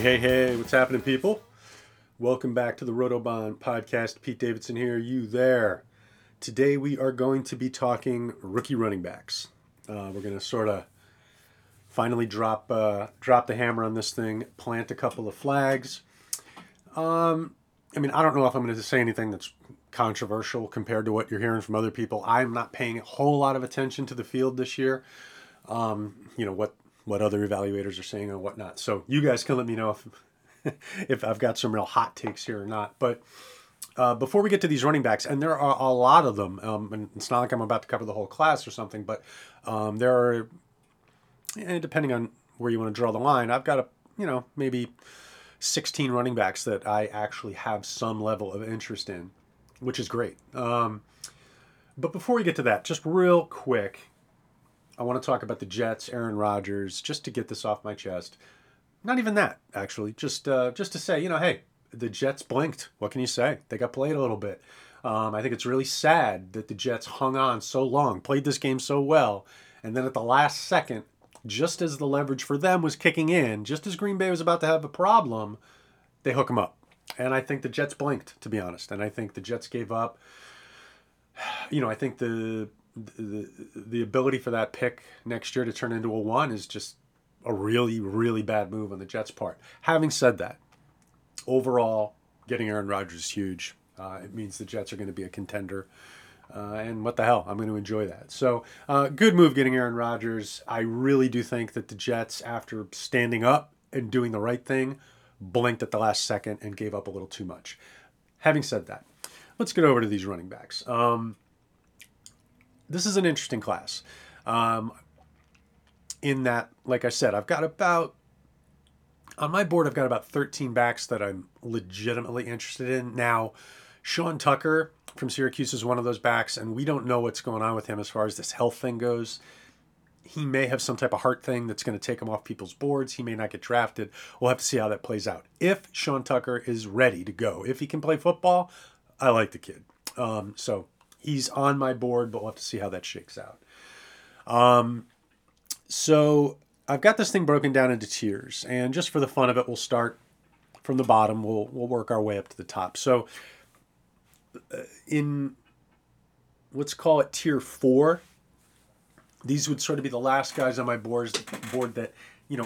Hey, what's happening, people? Welcome back to the Rotobond podcast. Pete Davidson here, you there. Today we are going to be talking rookie running backs. We're going to sort of finally drop the hammer on this thing, plant a couple of flags. I don't know if I'm going to say anything that's controversial compared to what you're hearing from other people. I'm not paying a whole lot of attention to the field this year. What other evaluators are saying and whatnot. So you guys can let me know if I've got some real hot takes here or not. But before we get to these running backs, and there are a lot of them, and it's not like I'm about to cover the whole class or something, but there are, and depending on where you want to draw the line, I've got maybe 16 running backs that I actually have some level of interest in, which is great. But before we get to that, just real quick, I want to talk about the Jets, Aaron Rodgers, just to get this off my chest. Not even that, actually. Just to say, hey, the Jets blinked. What can you say? They got played a little bit. I think it's really sad that the Jets hung on so long, played this game so well, and then at the last second, just as the leverage for them was kicking in, just as Green Bay was about to have a problem, they hook them up. And I think the Jets blinked, to be honest. And I think the Jets gave up. I think the ability for that pick next year to turn into a 1 is just a really, really bad move on the Jets' part. Having said that, overall, getting Aaron Rodgers is huge. It means the Jets are going to be a contender. And what the hell, I'm going to enjoy that. So, good move getting Aaron Rodgers. I really do think that the Jets, after standing up and doing the right thing, blinked at the last second and gave up a little too much. Having said that, let's get over to these running backs. This is an interesting class in that, like I said, I've got about 13 backs that I'm legitimately interested in. Now, Sean Tucker from Syracuse is one of those backs, and we don't know what's going on with him as far as this health thing goes. He may have some type of heart thing that's going to take him off people's boards. He may not get drafted. We'll have to see how that plays out. If Sean Tucker is ready to go, if he can play football, I like the kid. So he's on my board, but we'll have to see how that shakes out. So I've got this thing broken down into tiers, and just for the fun of it, we'll start from the bottom. We'll work our way up to the top. So in, let's call it tier 4, these would sort of be the last guys on my board that,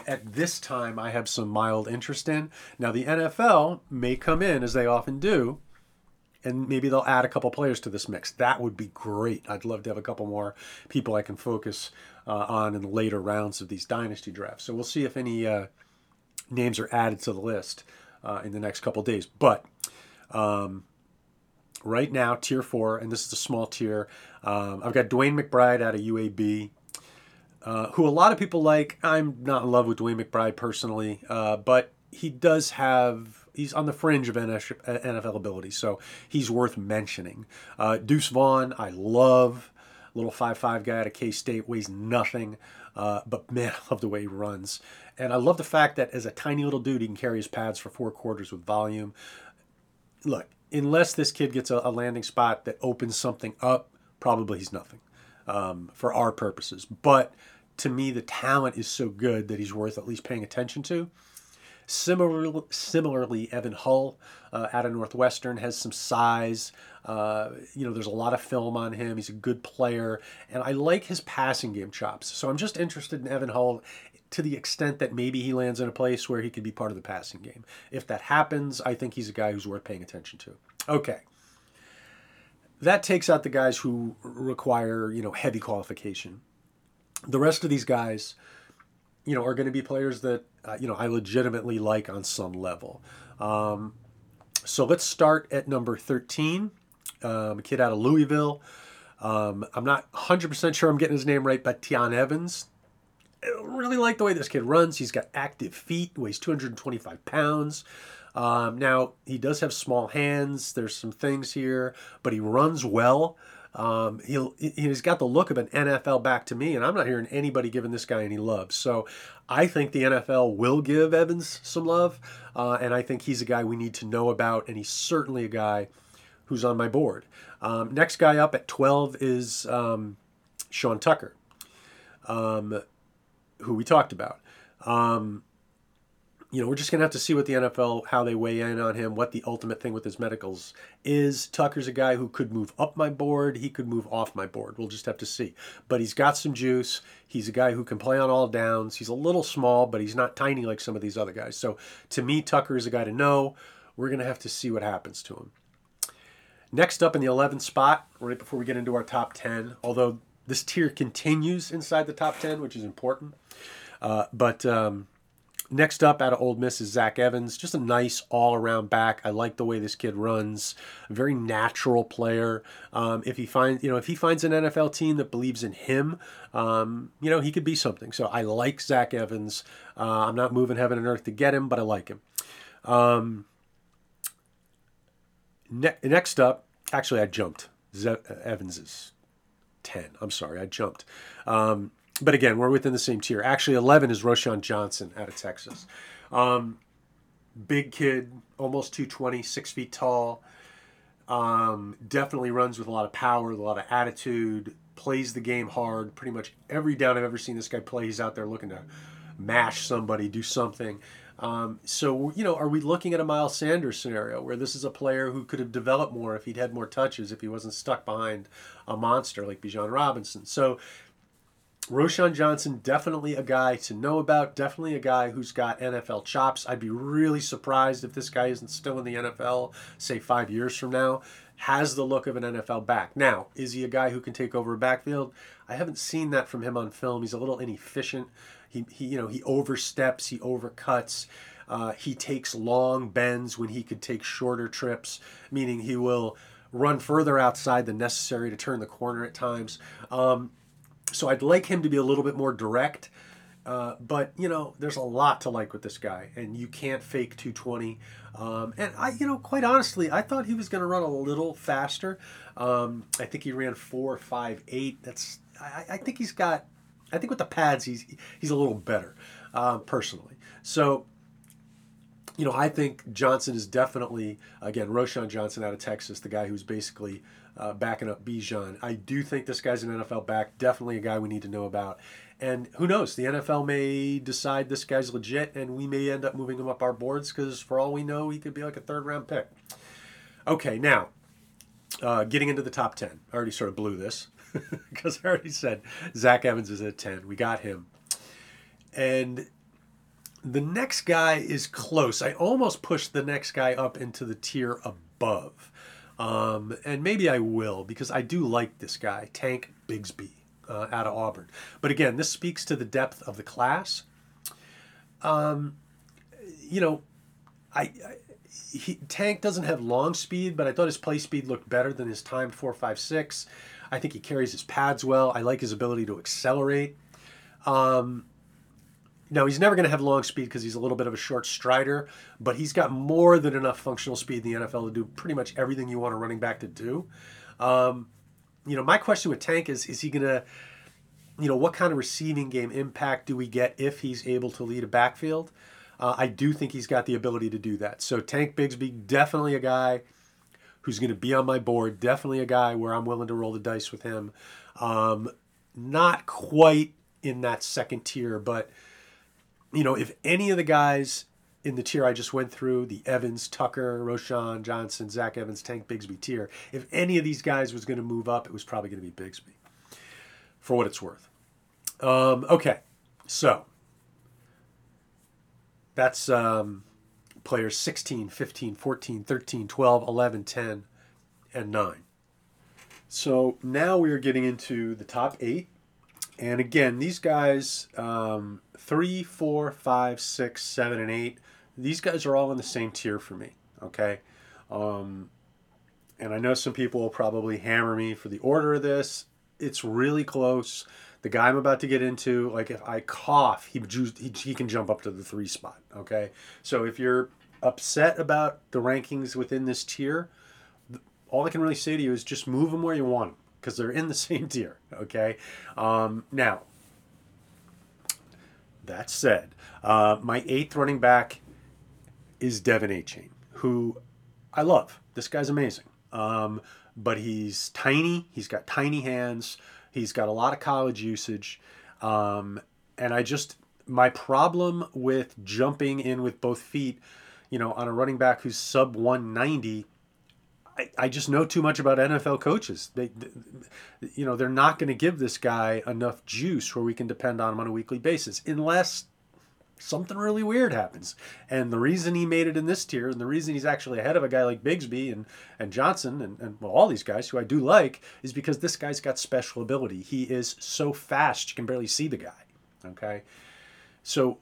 at this time I have some mild interest in. Now the NFL may come in, as they often do, and maybe they'll add a couple players to this mix. That would be great. I'd love to have a couple more people I can focus on in the later rounds of these dynasty drafts. So we'll see if any names are added to the list in the next couple days. But right now, tier 4, and this is a small tier, I've got Dwayne McBride out of UAB, who a lot of people like. I'm not in love with Dwayne McBride personally, but he does have... He's on the fringe of NFL ability, so he's worth mentioning. Deuce Vaughn, I love. Little 5'5 guy out of K-State, weighs nothing. But, man, I love the way he runs. And I love the fact that as a tiny little dude, he can carry his pads for 4 quarters with volume. Look, unless this kid gets a landing spot that opens something up, probably he's nothing for our purposes. But, to me, the talent is so good that he's worth at least paying attention to. Similarly, Evan Hull out of Northwestern has some size. There's a lot of film on him. He's a good player, and I like his passing game chops. So I'm just interested in Evan Hull to the extent that maybe he lands in a place where he could be part of the passing game. If that happens, I think he's a guy who's worth paying attention to. Okay. That takes out the guys who require, heavy qualification. The rest of these guys, are going to be players that, I legitimately like on some level. So let's start at number 13, a kid out of Louisville. I'm not 100% sure I'm getting his name right, but Bijan Evans. I really like the way this kid runs. He's got active feet, weighs 225 pounds. Now, he does have small hands. There's some things here, but he runs well. He's got the look of an NFL back to me, and I'm not hearing anybody giving this guy any love. So I think the NFL will give Evans some love, and I think he's a guy we need to know about, and he's certainly a guy who's on my board. Next guy up at 12 is Sean Tucker, who we talked about. We're just going to have to see what the NFL, how they weigh in on him, what the ultimate thing with his medicals is. Tucker's a guy who could move up my board. He could move off my board. We'll just have to see. But he's got some juice. He's a guy who can play on all downs. He's a little small, but he's not tiny like some of these other guys. So to me, Tucker is a guy to know. We're going to have to see what happens to him. Next up in the 11th spot, right before we get into our top 10, although this tier continues inside the top 10, which is important. Next up out of Ole Miss is Zach Evans. Just a nice all-around back. I like the way this kid runs. A very natural player. If he finds an NFL team that believes in him, he could be something. So I like Zach Evans. I'm not moving heaven and earth to get him, but I like him. Next up, actually I jumped. Evans is 10. I'm sorry, I jumped. But again, we're within the same tier. Actually, 11 is Roschon Johnson out of Texas. Big kid, almost 220, 6 feet tall. Definitely runs with a lot of power, a lot of attitude, plays the game hard. Pretty much every down I've ever seen this guy play, he's out there looking to mash somebody, do something. Are we looking at a Miles Sanders scenario where this is a player who could have developed more if he'd had more touches, if he wasn't stuck behind a monster like Bijan Robinson? So Roschon Johnson, definitely a guy to know about, definitely a guy who's got NFL chops. I'd be really surprised if this guy isn't still in the NFL, say 5 years from now, has the look of an NFL back. Now, is he a guy who can take over a backfield? I haven't seen that from him on film. He's a little inefficient. He oversteps, he overcuts, he takes long bends when he could take shorter trips, meaning he will run further outside than necessary to turn the corner at times. So I'd like him to be a little bit more direct, but there's a lot to like with this guy, and you can't fake 220. And I quite honestly, I thought he was going to run a little faster. I think he ran 4.58. I think with the pads, he's a little better, personally. So, I think Johnson is definitely, again, Roschon Johnson out of Texas, the guy who's basically backing up Bijan. I do think this guy's an NFL back, definitely a guy we need to know about. And who knows, the NFL may decide this guy's legit, and we may end up moving him up our boards because for all we know, he could be like a third-round pick. Okay, now, getting into the top 10. I already sort of blew this. Because I already said Zach Evans is at 10. We got him. And the next guy is close. I almost pushed the next guy up into the tier above. And maybe I will because I do like this guy, Tank Bigsby out of Auburn. But again, this speaks to the depth of the class. Tank doesn't have long speed, but I thought his play speed looked better than his time 4.56. I think he carries his pads well. I like his ability to accelerate. Now, he's never going to have long speed because he's a little bit of a short strider, but he's got more than enough functional speed in the NFL to do pretty much everything you want a running back to do. My question with Tank is he going to, what kind of receiving game impact do we get if he's able to lead a backfield? I do think he's got the ability to do that. So Tank Bigsby, definitely a guy who's going to be on my board, definitely a guy where I'm willing to roll the dice with him. Not quite in that second tier, but, if any of the guys in the tier I just went through, the Evans, Tucker, Roschon Johnson, Zach Evans, Tank Bigsby tier, if any of these guys was going to move up, it was probably going to be Bigsby, for what it's worth. Okay, so that's players 16, 15, 14, 13, 12, 11, 10, and 9. So now we are getting into the top eight. And again, these guys, 3, 4, 5, 6, 7, and 8, these guys are all in the same tier for me, okay? And I know some people will probably hammer me for the order of this. It's really close. The guy I'm about to get into, like if I cough, he can jump up to the 3 spot, okay? So if you're upset about the rankings within this tier, all I can really say to you is just move them where you want them because they're in the same tier, okay? Now, that said, my 8th running back is Devon Achane, who I love. This guy's amazing. But he's tiny. He's got tiny hands. He's got a lot of college usage. And my problem with jumping in with both feet, you know, on a running back who's sub 190, I just know too much about NFL coaches. They you know, they're not going to give this guy enough juice where we can depend on him on a weekly basis unless something really weird happens. And the reason he made it in this tier and the reason he's actually ahead of a guy like Bigsby and Johnson and well, all these guys who I do like is because this guy's got special ability. He is so fast you can barely see the guy, okay? So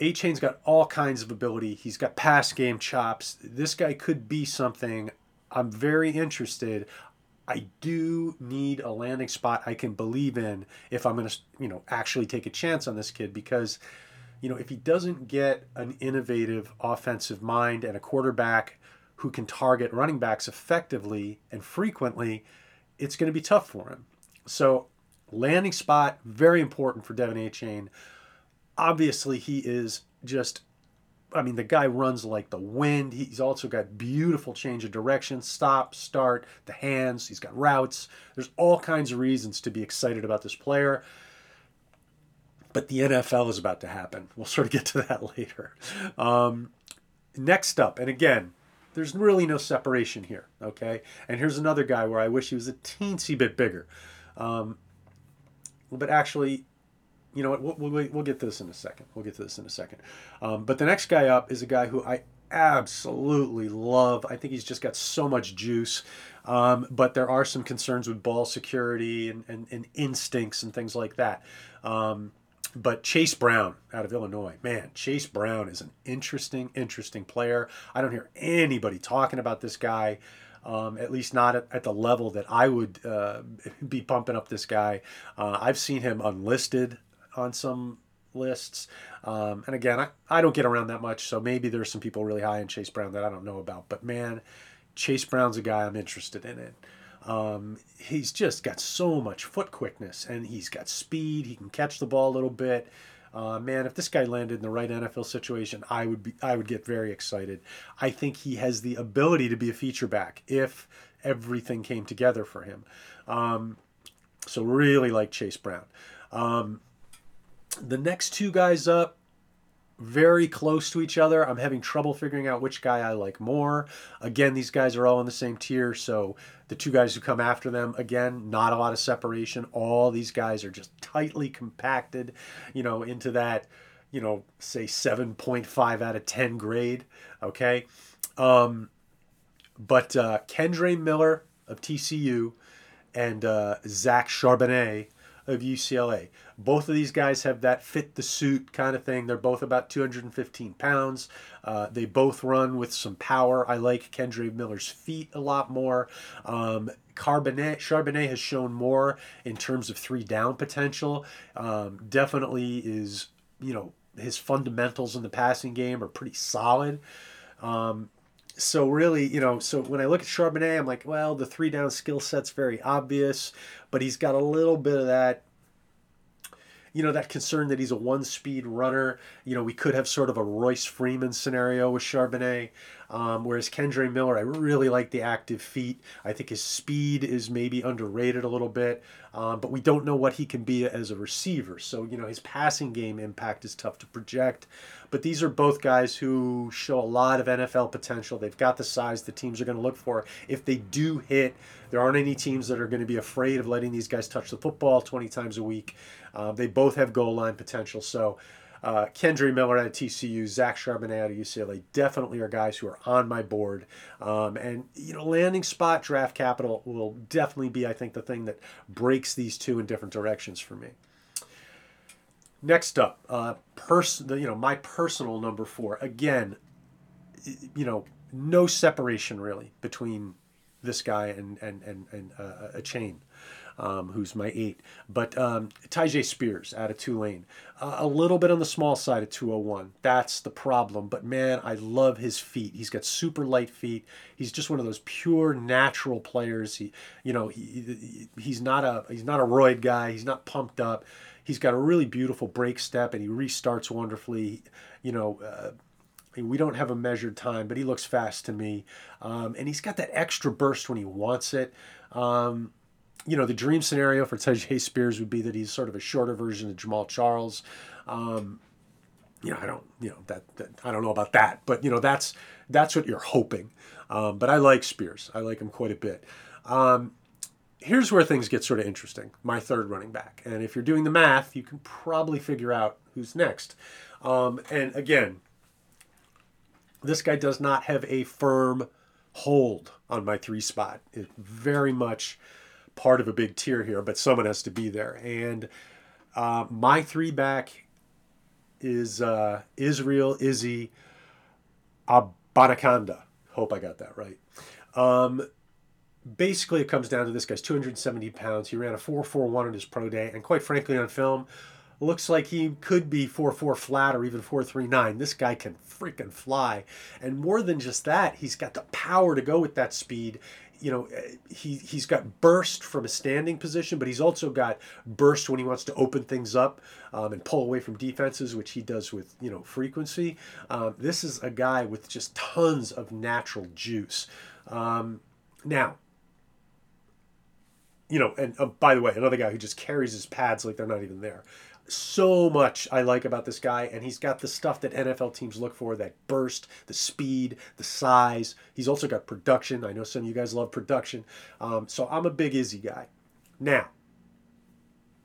Achane's got all kinds of ability. He's got pass game chops. This guy could be something. I'm very interested. I do need a landing spot I can believe in if I'm going to, you know, actually take a chance on this kid because, you know, if he doesn't get an innovative offensive mind and a quarterback who can target running backs effectively and frequently, it's going to be tough for him. So landing spot, very important for Devon Achane. Obviously, he is just, I mean, the guy runs like the wind. He's also got beautiful change of direction, stop, start, the hands. He's got routes. There's all kinds of reasons to be excited about this player. But the NFL is about to happen. We'll sort of get to that later. Next up, and again, there's really no separation here, okay? And here's another guy where I wish he was a teensy bit bigger. But actually, you know what, we'll get to this in a second. But the next guy up is a guy who I absolutely love. I think he's just got so much juice. But there are some concerns with ball security and instincts and things like that. But Chase Brown out of Illinois. Man, Chase Brown is an interesting player. I don't hear anybody talking about this guy. At least not at the level that I would be pumping up this guy. I've seen him unlisted on some lists. And again, I don't get around that much, so maybe there's some people really high in Chase Brown that I don't know about. But man, Chase Brown's a guy I'm interested in it. He's just got so much foot quickness, and he's got speed. He can catch the ball a little bit. Man, if this guy landed in the right NFL situation, I would get very excited. I think he has the ability to be a feature back if everything came together for him. So really like Chase Brown. The next two guys up, very close to each other. I'm having trouble figuring out which guy I like more. Again, these guys are all in the same tier, so the two guys who come after them, again, not a lot of separation. All these guys are just tightly compacted, you know, into that, you know, say 7.5 out of 10 grade, okay? But Kendre Miller of TCU and Zach Charbonnet of UCLA. Both of these guys have that fit the suit kind of thing. They're both about 215 pounds. They both run with some power. I like Kendre Miller's feet a lot more. Charbonnet has shown more in terms of 3 down potential. Definitely is, you know, his fundamentals in the passing game are pretty solid. So really, you know, so when I look at Charbonnet, I'm like, well, the 3 down skill set's very obvious, but he's got a little bit of that, you know, that concern that he's a 1-speed runner. You know, we could have sort of a Royce Freeman scenario with Charbonnet, whereas Kendre Miller, I really like the active feet. I think his speed is maybe underrated a little bit, but we don't know what he can be as a receiver. So, you know, his passing game impact is tough to project. But these are both guys who show a lot of NFL potential. They've got the size the teams are going to look for. If they do hit, there aren't any teams that are going to be afraid of letting these guys touch the football 20 times a week. They both have goal line potential. So Kendre Miller at TCU, Zach Charbonnet at UCLA definitely are guys who are on my board. And, you know, landing spot, draft capital will definitely be, I think, the thing that breaks these two in different directions for me. Next up, my personal number four. Again, you know, no separation really between this guy and Achane, who's my eight. But Tyjae Spears out of Tulane. A little bit on the small side at 201. That's the problem. But, man, I love his feet. He's got super light feet. He's just one of those pure natural players. He's not a roid guy. He's not pumped up. He's got a really beautiful break step, and he restarts wonderfully. We don't have a measured time, but he looks fast to me. And he's got that extra burst when he wants it. The dream scenario for Tyjae Spears would be that he's sort of a shorter version of Jamaal Charles. I don't know about that, but that's what you're hoping. But I like Spears. I like him quite a bit. Here's where things get sort of interesting. My third running back. And if you're doing the math, you can probably figure out who's next. And again, this guy does not have a firm hold on my three spot. It's very much part of a big tier here, but someone has to be there. And my three back is Israel Izzy Abanikanda. Hope I got that right. Basically, it comes down to this guy's 270 pounds. He ran a 4.41 in his pro day, and quite frankly, on film, looks like he could be 4.4 flat or even 4.39. This guy can freaking fly. And more than just that, he's got the power to go with that speed. He's got burst from a standing position, but he's also got burst when he wants to open things up and pull away from defenses, which he does with, frequency. This is a guy with just tons of natural juice. By the way, another guy who just carries his pads like they're not even there. So much I like about this guy, and he's got the stuff that NFL teams look for, that burst, the speed, the size. He's also got production. I know some of you guys love production. So I'm a big Izzy guy. Now,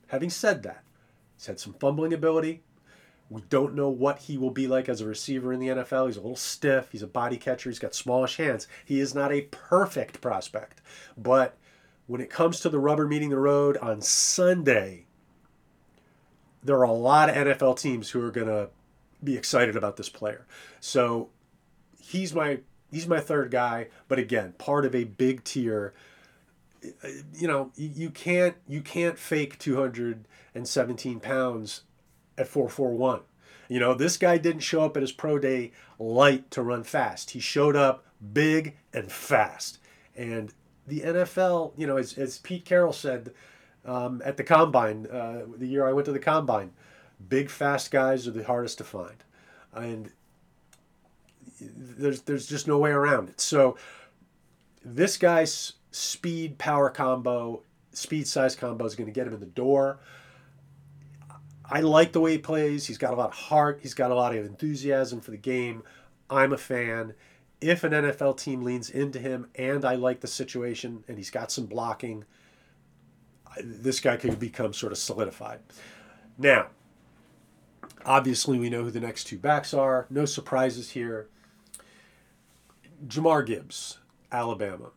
having said that, he's had some fumbling ability. We don't know what he will be like as a receiver in the NFL. He's a little stiff. He's a body catcher. He's got smallish hands. He is not a perfect prospect. But when it comes to the rubber meeting the road on Sunday, there are a lot of NFL teams who are going to be excited about this player. So he's my third guy, but again, part of a big tier. You can't fake 217 pounds at 4.41. This guy didn't show up at his pro day light to run fast. He showed up big and fast. And the NFL, as Pete Carroll said, at the Combine, the year I went to the Combine, big, fast guys are the hardest to find. And there's just no way around it. So this guy's speed-power combo, speed-size combo is going to get him in the door. I like the way he plays. He's got a lot of heart. He's got a lot of enthusiasm for the game. I'm a fan. If an NFL team leans into him and I like the situation and he's got some blocking, this guy could become sort of solidified. Now, obviously we know who the next two backs are. No surprises here. Ja'Marr Gibbs, Alabama.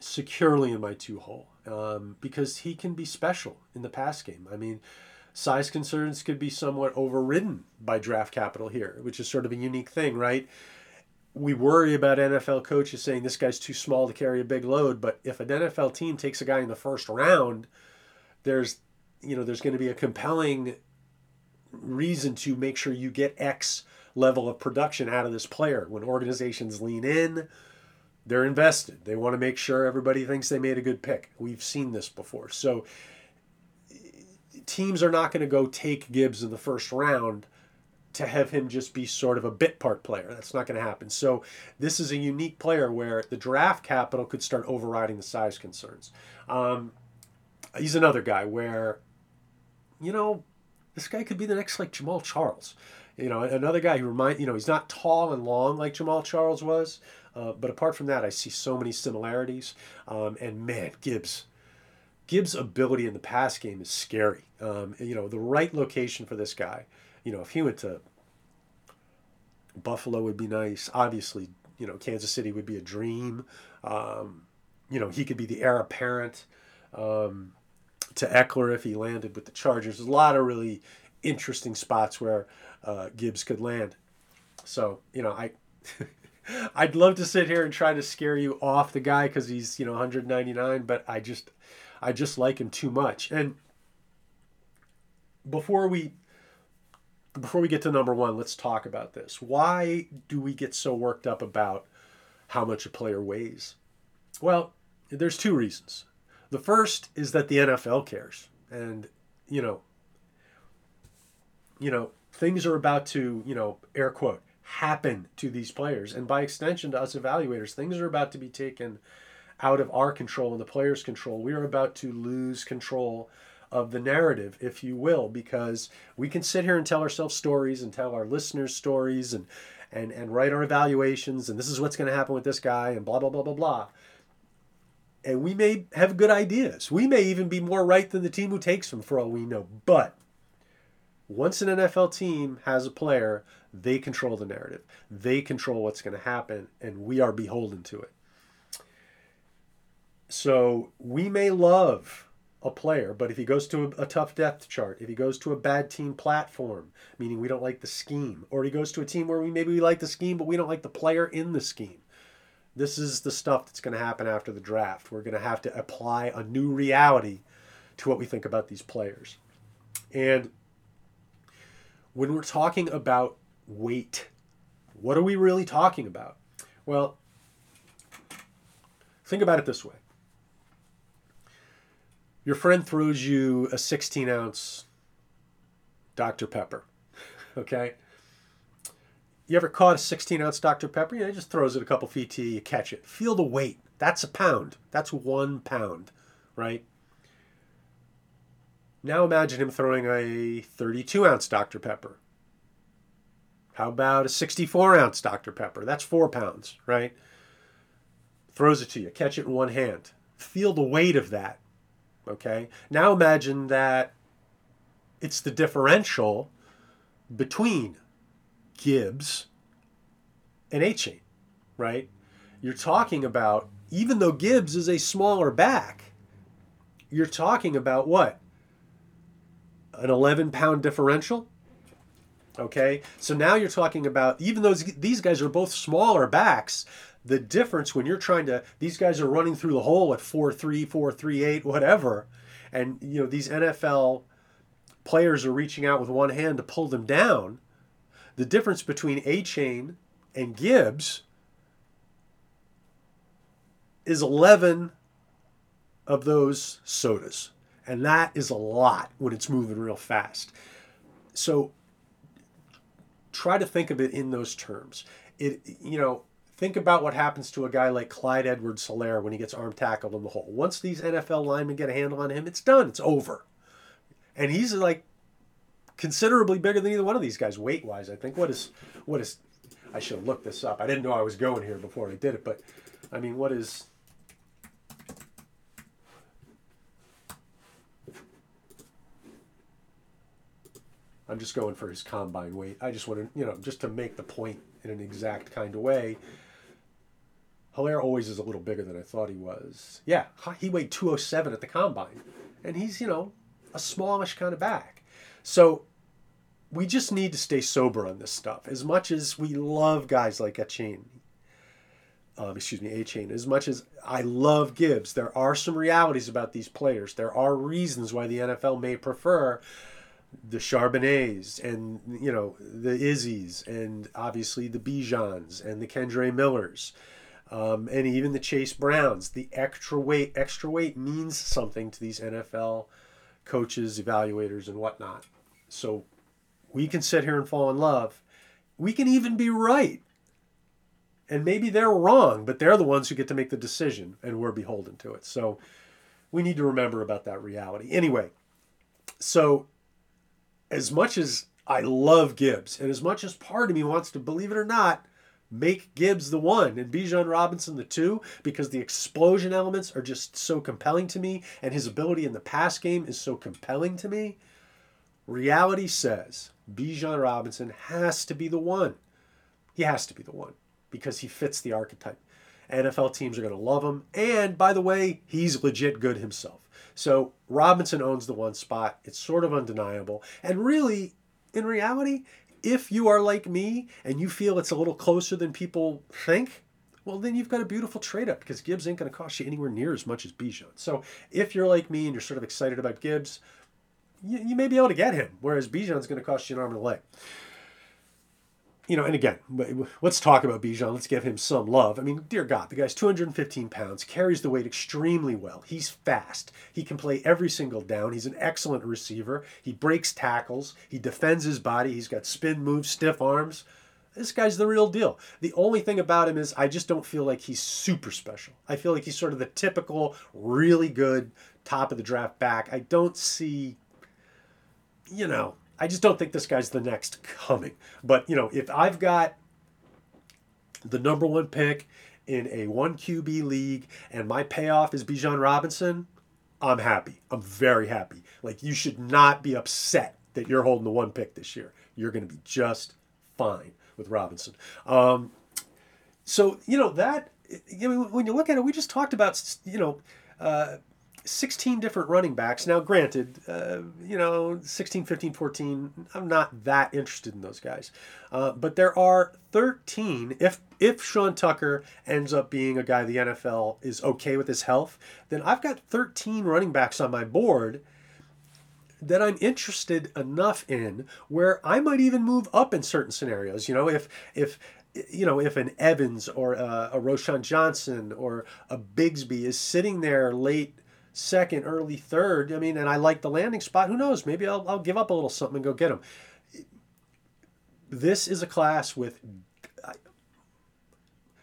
Securely in my two hole because he can be special in the pass game. Size concerns could be somewhat overridden by draft capital here, which is sort of a unique thing, right? We worry about NFL coaches saying this guy's too small to carry a big load, but if an NFL team takes a guy in the first round, there's going to be a compelling reason to make sure you get X level of production out of this player. When organizations lean in, they're invested. They want to make sure everybody thinks they made a good pick. We've seen this before. So teams are not going to go take Gibbs in the first round to have him just be sort of a bit part player. That's not going to happen. So this is a unique player where the draft capital could start overriding the size concerns. He's another guy where, this guy could be the next like Jamaal Charles. Another guy who he's not tall and long like Jamaal Charles was. But apart from that, I see so many similarities. And man, Gibbs' ability in the pass game is scary. The right location for this guy you know, if he went to Buffalo would be nice. Obviously, you know, Kansas City would be a dream. You know, he could be the heir apparent to Eckler if he landed with the Chargers. There's a lot of really interesting spots where Gibbs could land. So, you know, I'd love to sit here and try to scare you off the guy because he's, you know, 199, but I just like him too much. And before we get to number one, let's talk about this. Why do we get so worked up about how much a player weighs? Well, there's two reasons. The first is that the NFL cares. And, you know, things are about to, you know, air quote, happen to these players. And by extension to us evaluators, things are about to be taken out of our control and the player's control. We are about to lose control of the narrative, if you will, because we can sit here and tell ourselves stories and tell our listeners stories and write our evaluations and this is what's going to happen with this guy and blah, blah, blah, blah, blah. And we may have good ideas. We may even be more right than the team who takes him for all we know. But once an NFL team has a player, they control the narrative. They control what's going to happen, and we are beholden to it. So we may love a player, but if he goes to a tough depth chart, if he goes to a bad team platform, meaning we don't like the scheme, or he goes to a team where maybe we like the scheme, but we don't like the player in the scheme. This is the stuff that's going to happen after the draft. We're going to have to apply a new reality to what we think about these players. And when we're talking about weight, what are we really talking about? Well, think about it this way. Your friend throws you a 16-ounce Dr. Pepper, okay? You ever caught a 16-ounce Dr. Pepper? Yeah, he just throws it a couple feet to you, you catch it. Feel the weight. That's a pound. That's 1 pound, right? Now imagine him throwing a 32-ounce Dr. Pepper. How about a 64-ounce Dr. Pepper? That's 4 pounds, right? Throws it to you. Catch it in one hand. Feel the weight of that. Okay, now imagine that it's the differential between Gibbs and Achane, right? You're talking about, even though Gibbs is a smaller back, you're talking about what? An 11-pound differential? Okay, so now you're talking about, even though these guys are both smaller backs, the difference when you're trying to, these guys are running through the hole at 4.3, 4.38, whatever. And, you know, these NFL players are reaching out with one hand to pull them down. The difference between Achane and Gibbs is 11 of those sodas. And that is a lot when it's moving real fast. So try to think of it in those terms. It, you know, think about what happens to a guy like Clyde Edwards-Helaire when he gets arm tackled in the hole. Once these NFL linemen get a handle on him, it's done. It's over. And he's like considerably bigger than either one of these guys weight-wise, I think. What is? I should have looked this up. I didn't know I was going here before I did it, but I mean, what is? I'm just going for his combine weight. I just want to, you know, just to make the point in an exact kind of way. Helaire always is a little bigger than I thought he was. Yeah, he weighed 207 at the combine. And he's, you know, a smallish kind of back. So we just need to stay sober on this stuff. As much as we love guys like Achane, as much as I love Gibbs, there are some realities about these players. There are reasons why the NFL may prefer the Charbonnets and, you know, the Izzies and obviously the Bijans and the Kendre Millers. And even the Chase Browns, the extra weight means something to these NFL coaches, evaluators, and whatnot. So we can sit here and fall in love. We can even be right. And maybe they're wrong, but they're the ones who get to make the decision, and we're beholden to it. So we need to remember about that reality. Anyway, so as much as I love Gibbs, and as much as part of me wants to, believe it or not, make Gibbs the one and Bijan Robinson the two, because the explosion elements are just so compelling to me and his ability in the pass game is so compelling to me. Reality says Bijan Robinson has to be the one. He has to be the one because he fits the archetype. NFL teams are going to love him. And, by the way, he's legit good himself. So Robinson owns the one spot. It's sort of undeniable. And really, in reality, if you are like me and you feel it's a little closer than people think, well, then you've got a beautiful trade-up because Gibbs ain't going to cost you anywhere near as much as Bijan. So if you're like me and you're sort of excited about Gibbs, you may be able to get him, whereas Bijan's going to cost you an arm and a leg. You know, and again, let's talk about Bijan. Let's give him some love. I mean, dear God, the guy's 215 pounds, carries the weight extremely well. He's fast. He can play every single down. He's an excellent receiver. He breaks tackles. He defends his body. He's got spin moves, stiff arms. This guy's the real deal. The only thing about him is I just don't feel like he's super special. I feel like he's sort of the typical, really good, top-of-the-draft back. I don't see, you know, I just don't think this guy's the next coming. But, you know, if I've got the number one pick in a 1QB league and my payoff is Bijan Robinson, I'm happy. I'm very happy. Like, you should not be upset that you're holding the one pick this year. You're going to be just fine with Robinson. So, you know, that, I mean, when you look at it, we just talked about, you know, 16 different running backs. Now, granted, you know, 16, 15, 14, I'm not that interested in those guys. But there are 13. If Sean Tucker ends up being a guy the NFL is okay with his health, then I've got 13 running backs on my board that I'm interested enough in where I might even move up in certain scenarios. You know, if an Evans or a Roschon Johnson or a Bigsby is sitting there late second, early third, I mean, and I like the landing spot, who knows? Maybe I'll give up a little something and go get him. This is a class with,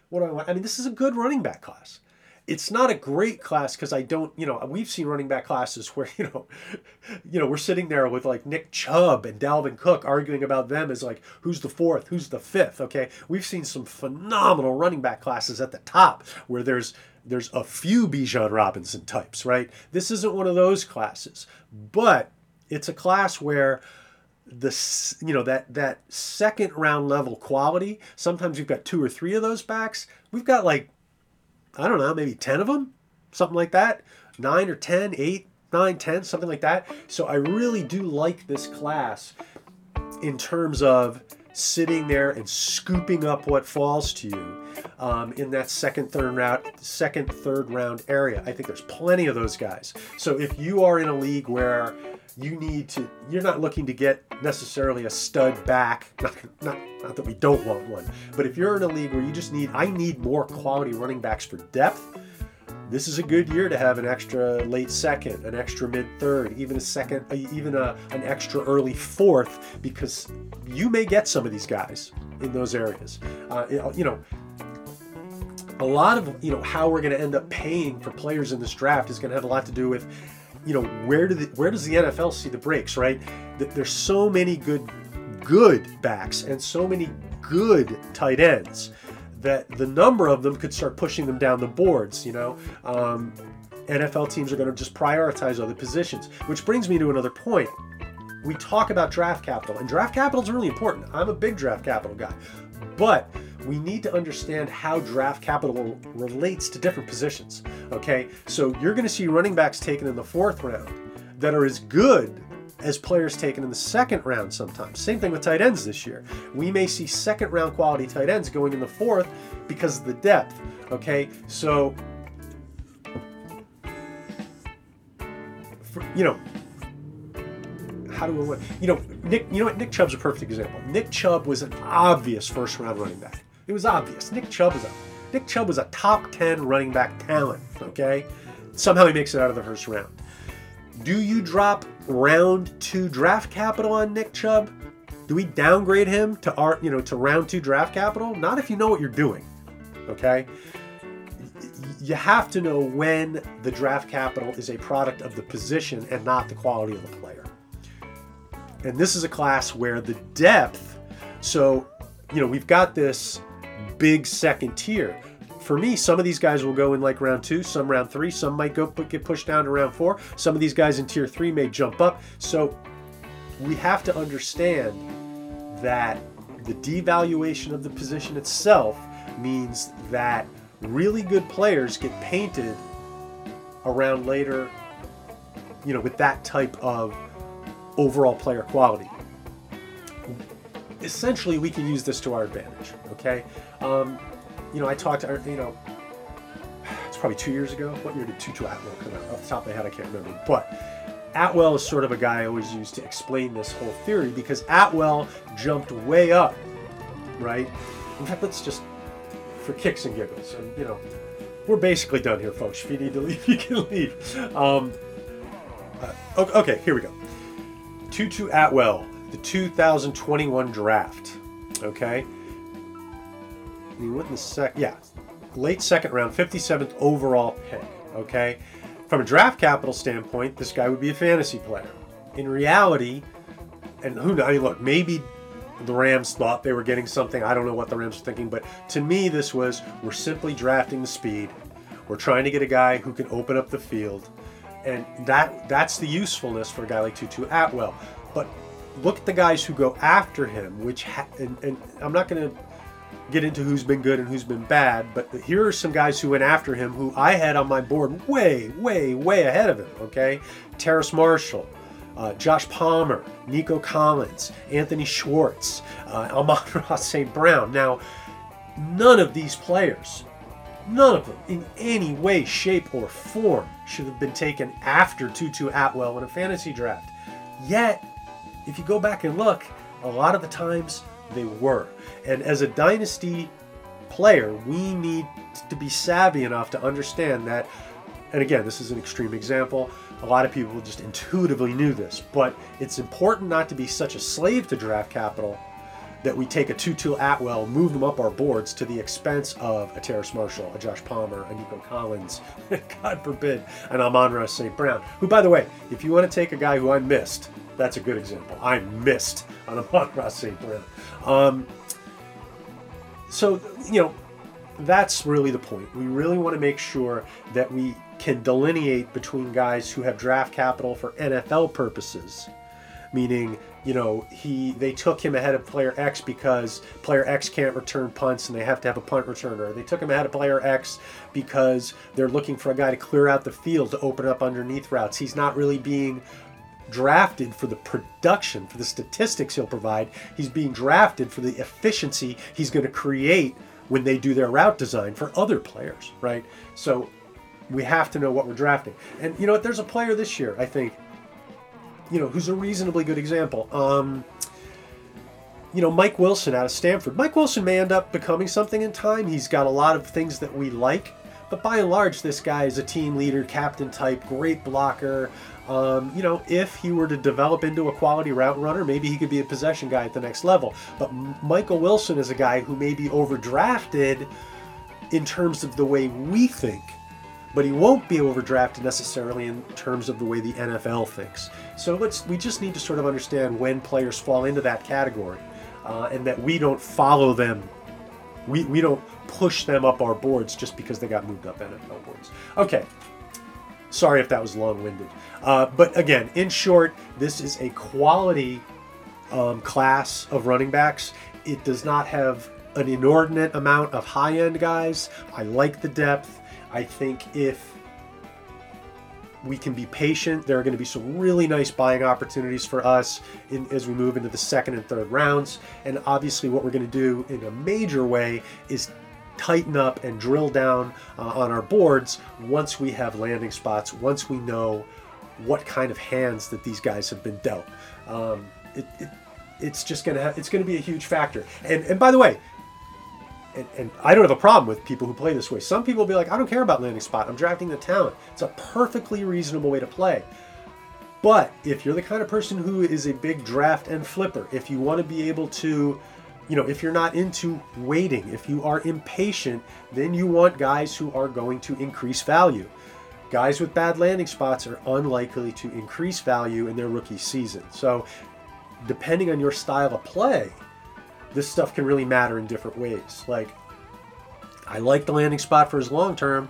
what do I want? I mean, this is a good running back class. It's not a great class because I don't, you know, we've seen running back classes where, you know, we're sitting there with like Nick Chubb and Dalvin Cook arguing about them as like, who's the fourth, who's the fifth, okay? We've seen some phenomenal running back classes at the top where there's a few Bijan Robinson types, right? This isn't one of those classes, but it's a class where the, you know, that second round level quality, sometimes you've got two or three of those backs. We've got like, I don't know, maybe 10 of them, something like that. 9 or 10, 8, 9, 10, something like that. So I really do like this class in terms of sitting there and scooping up what falls to you in that second, third round area. I think there's plenty of those guys. So if you are in a league where you're not looking to get necessarily a stud back, not that we don't want one, but if you're in a league where you just need more quality running backs for depth, this is a good year to have an extra late second, an extra mid third, even an extra early fourth, because you may get some of these guys in those areas. You know, a lot of, you know, how we're going to end up paying for players in this draft is going to have a lot to do with, you know, where does the NFL see the breaks, right? There's so many good backs and so many good tight ends that the number of them could start pushing them down the boards, you know. NFL teams are going to just prioritize other positions, which brings me to another point. We talk about draft capital, and draft capital is really important. I'm a big draft capital guy, but we need to understand how draft capital relates to different positions, okay? So you're going to see running backs taken in the fourth round that are as good as players taken in the second round sometimes. Same thing with tight ends this year. We may see second round quality tight ends going in the fourth because of the depth, okay? So, you know, Nick Chubb's a perfect example. Nick Chubb was an obvious first round running back. It was obvious. Nick Chubb was a top 10 running back talent, okay? Somehow he makes it out of the first round. Do you drop round 2 draft capital on Nick Chubb? Do we downgrade him to to round 2 draft capital? Not if you know what you're doing, okay? You have to know when the draft capital is a product of the position and not the quality of the player. And this is a class where the depth, so, you know, we've got this big second tier. For me, some of these guys will go in like round 2, some round 3, some might get pushed down to round 4. Some of these guys in tier 3 may jump up. So we have to understand that the devaluation of the position itself means that really good players get painted around later, you know, with that type of overall player quality. Essentially, we can use this to our advantage, okay? You know, I talked to, you know, it's probably 2 years ago. What year did Tutu Atwell come out? Off the top of my head, I can't remember. But Atwell is sort of a guy I always use to explain this whole theory, because Atwell jumped way up, right? In fact, let's just, for kicks and giggles, and, you know, we're basically done here, folks. If you need to leave, you can leave. Okay, here we go. Tutu Atwell, the 2021 draft, okay? I mean, late second round, 57th overall pick, okay? From a draft capital standpoint, this guy would be a fantasy player. In reality, and who knows, I mean, look, maybe the Rams thought they were getting something. I don't know what the Rams were thinking, but to me, this was, we're simply drafting the speed. We're trying to get a guy who can open up the field. And that's the usefulness for a guy like Tutu Atwell. But look at the guys who go after him, which, and I'm not going to get into who's been good and who's been bad, but here are some guys who went after him who I had on my board way, way, way ahead of him, okay? Terrace Marshall, Josh Palmer, Nico Collins, Anthony Schwartz, Amon-Ra St. Brown. Now, none of these players, none of them in any way, shape, or form should have been taken after Tutu Atwell in a fantasy draft. Yet, if you go back and look, a lot of the times they were. And as a dynasty player, we need to be savvy enough to understand that, and again, this is an extreme example, a lot of people just intuitively knew this, but it's important not to be such a slave to draft capital that we take a Tutu Atwell, move them up our boards to the expense of a Terrace Marshall, a Josh Palmer, a Nico Collins, God forbid, an Amon-Ra St. Brown, who, by the way, if you want to take a guy who I missed, that's a good example. I missed on Amon-Ra St. Brown. So, you know, that's really the point. We really want to make sure that we can delineate between guys who have draft capital for NFL purposes, meaning, you know, they took him ahead of player X because player X can't return punts and they have to have a punt returner. They took him ahead of player X because they're looking for a guy to clear out the field to open up underneath routes. He's not really being drafted for the production, for the statistics he'll provide. He's being drafted for the efficiency he's going to create when they do their route design for other players, right? So we have to know what we're drafting. And you know what? There's a player this year, I think, you know, who's a reasonably good example. You know, Mike Wilson out of Stanford. Mike Wilson may end up becoming something in time. He's got a lot of things that we like, but by and large, this guy is a team leader, captain type, great blocker. You know, if he were to develop into a quality route runner, maybe he could be a possession guy at the next level. But Michael Wilson is a guy who may be overdrafted in terms of the way we think, but he won't be overdrafted necessarily in terms of the way the NFL thinks. So we just need to sort of understand when players fall into that category, and that we don't follow them. We don't push them up our boards just because they got moved up NFL boards. Okay, sorry if that was long-winded. But again, in short, this is a quality class of running backs. It does not have an inordinate amount of high-end guys. I like the depth. I think if we can be patient, there are going to be some really nice buying opportunities for us as we move into the second and third rounds. And obviously what we're going to do in a major way is tighten up and drill down on our boards once we have landing spots, once we know what kind of hands that these guys have been dealt. It's just going to it's going to be a huge factor. And by the way, And I don't have a problem with people who play this way. Some people will be like, I don't care about landing spot. I'm drafting the talent. It's a perfectly reasonable way to play. But if you're the kind of person who is a big draft and flipper, if you want to be able to, you know, if you're not into waiting, if you are impatient, then you want guys who are going to increase value. Guys with bad landing spots are unlikely to increase value in their rookie season. So depending on your style of play, this stuff can really matter in different ways. Like, I like the landing spot for his long term.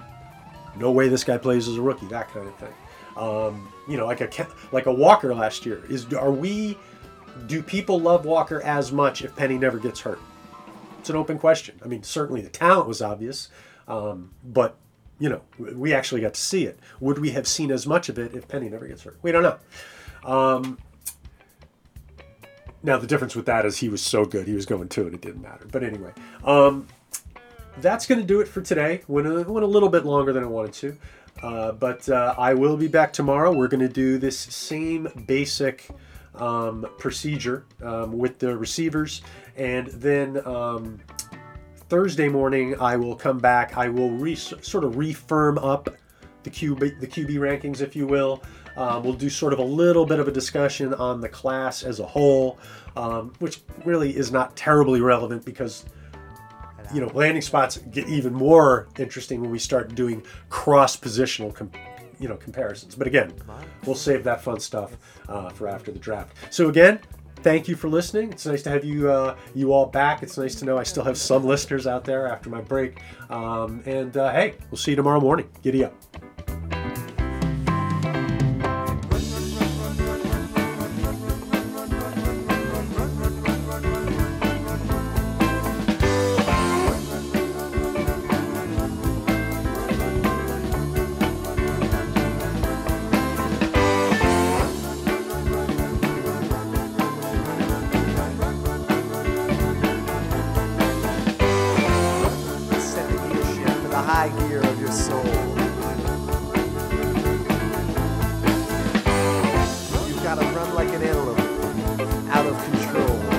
No way this guy plays as a rookie, that kind of thing. You know, like a Walker last year. Are we do people love Walker as much if Penny never gets hurt? It's an open question. I mean, certainly the talent was obvious, but, you know, we actually got to see it. Would we have seen as much of it if Penny never gets hurt? We don't know. Now, the difference with that is he was so good. He was going to it. It didn't matter. But anyway, that's going to do it for today. Went a little bit longer than I wanted to. But I will be back tomorrow. We're going to do this same basic procedure with the receivers. And then Thursday morning, I will come back. I will sort of refirm up the QB rankings, if you will. We'll do sort of a little bit of a discussion on the class as a whole, which really is not terribly relevant because, you know, landing spots get even more interesting when we start doing cross-positional comparisons. But again, we'll save that fun stuff for after the draft. So again, thank you for listening. It's nice to have you all back. It's nice to know I still have some listeners out there after my break. And hey, we'll see you tomorrow morning. Giddy up. Out of control.